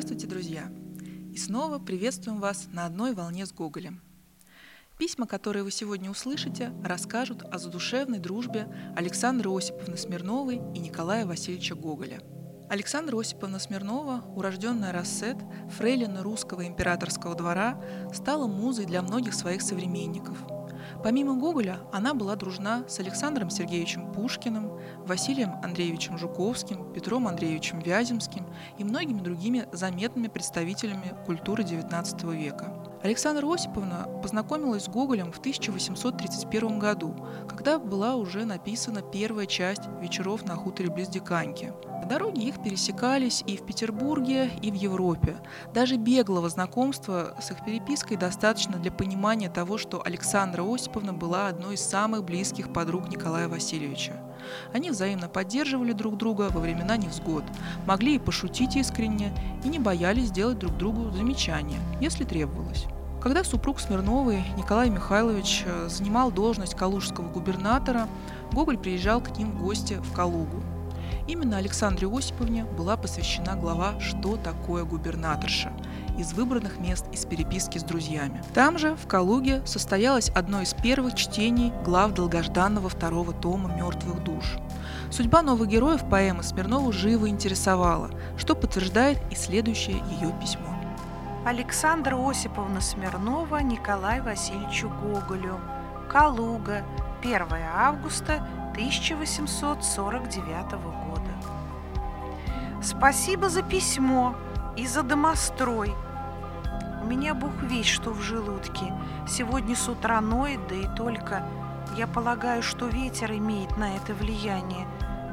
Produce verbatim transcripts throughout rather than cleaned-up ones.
Здравствуйте, друзья! И снова приветствуем вас на одной волне с Гоголем. Письма, которые вы сегодня услышите, расскажут о задушевной дружбе Александры Осиповны Смирновой и Николая Васильевича Гоголя. Александра Осиповна Смирнова, урожденная Рассет, фрейлина русского императорского двора, стала музой для многих своих современников. Помимо Гоголя, она была дружна с Александром Сергеевичем Пушкиным, Василием Андреевичем Жуковским, Петром Андреевичем Вяземским и многими другими заметными представителями культуры девятнадцатого века. Александра Осиповна познакомилась с Гоголем в тысяча восемьсот тридцать первом году, когда была уже написана первая часть «Вечеров на хуторе близ Диканьки». Дороги их пересекались и в Петербурге, и в Европе. Даже беглого знакомства с их перепиской достаточно для понимания того, что Александра Осиповна была одной из самых близких подруг Николая Васильевича. Они взаимно поддерживали друг друга во времена невзгод, могли и пошутить искренне, и не боялись делать друг другу замечания, если требовалось. Когда супруг Смирновой, Николай Михайлович, занимал должность калужского губернатора, Гоголь приезжал к ним в гости в Калугу. Именно Александре Осиповне была посвящена глава «Что такое губернаторша» из выбранных мест из переписки с друзьями. Там же, в Калуге, состоялось одно из первых чтений глав долгожданного второго тома «Мертвых душ». Судьба новых героев поэмы Смирнову живо интересовала, что подтверждает и следующее ее письмо. Александра Осиповна Смирнова Николаю Васильевичу Гоголю. Калуга, первого августа тысяча восемьсот сорок девятого года. Спасибо за письмо и за домострой. У меня бог весть, что в желудке. Сегодня с утра ноет, да и только. Я полагаю, что ветер имеет на это влияние,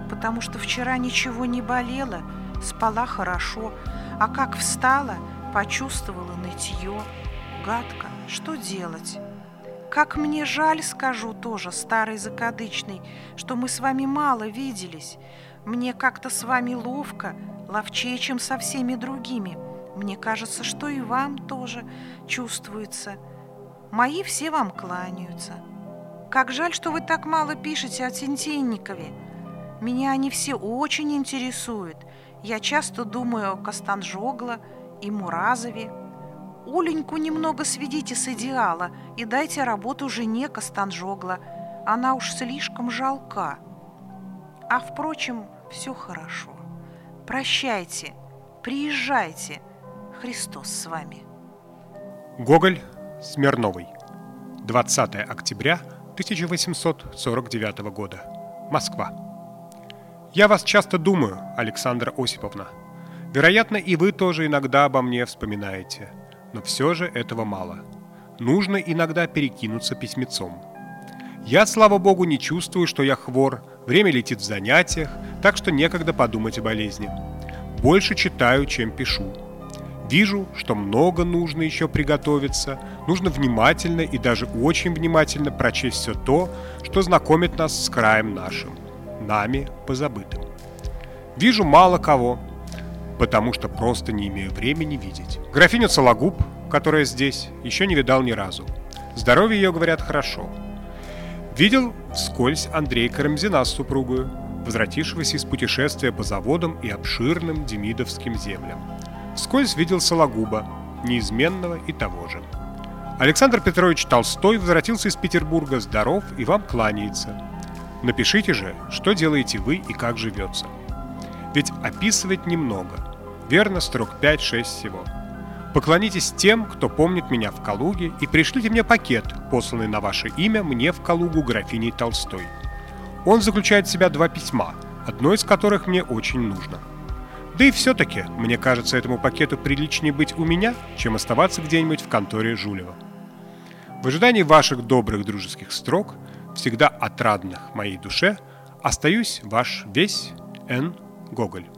потому что вчера ничего не болело, спала хорошо, а как встала, почувствовала нытье. Гадко, что делать? Как мне жаль, скажу тоже, старый закадычный, что мы с вами мало виделись. Мне как-то с вами ловко, ловчее, чем со всеми другими. Мне кажется, что и вам тоже чувствуется. Мои все вам кланяются. Как жаль, что вы так мало пишете о Тентетникове. Меня они все очень интересуют. Я часто думаю о Костанжогло и Муразове. Уленьку немного сведите с идеала и дайте работу жене Костанжогло. Она уж слишком жалка. А, впрочем, все хорошо. Прощайте, приезжайте. Христос с вами. Гоголь Смирновой. двадцатого октября тысяча восемьсот сорок девятого года. Москва. Я вас часто думаю, Александра Осиповна. Вероятно, и вы тоже иногда обо мне вспоминаете. Но все же этого мало. Нужно иногда перекинуться письмецом. Я, слава богу, не чувствую, что я хвор, время летит в занятиях, так что некогда подумать о болезни. Больше читаю, чем пишу. Вижу, что много нужно еще приготовиться, нужно внимательно и даже очень внимательно прочесть все то, что знакомит нас с краем нашим, нами позабытым. Вижу мало кого, потому что просто не имею времени видеть. Графиню Салогуб, которая здесь, еще не видал ни разу. Здоровье ее, говорят, хорошо. Видел вскользь Андрея Карамзина с супругой, возвратившегося из путешествия по заводам и обширным демидовским землям. Вскользь видел Сологуба, неизменного и того же. Александр Петрович Толстой возвратился из Петербурга, здоров и вам кланяется. Напишите же, что делаете вы и как живется. Ведь описывать немного. Верно, строк пять-шесть всего. Поклонитесь тем, кто помнит меня в Калуге, и пришлите мне пакет, посланный на ваше имя мне в Калугу графиней Толстой. Он заключает в себя два письма, одно из которых мне очень нужно. Да и все-таки, мне кажется, этому пакету приличнее быть у меня, чем оставаться где-нибудь в конторе Жулева. В ожидании ваших добрых дружеских строк, всегда отрадных моей душе, остаюсь ваш весь Н. Гоголь.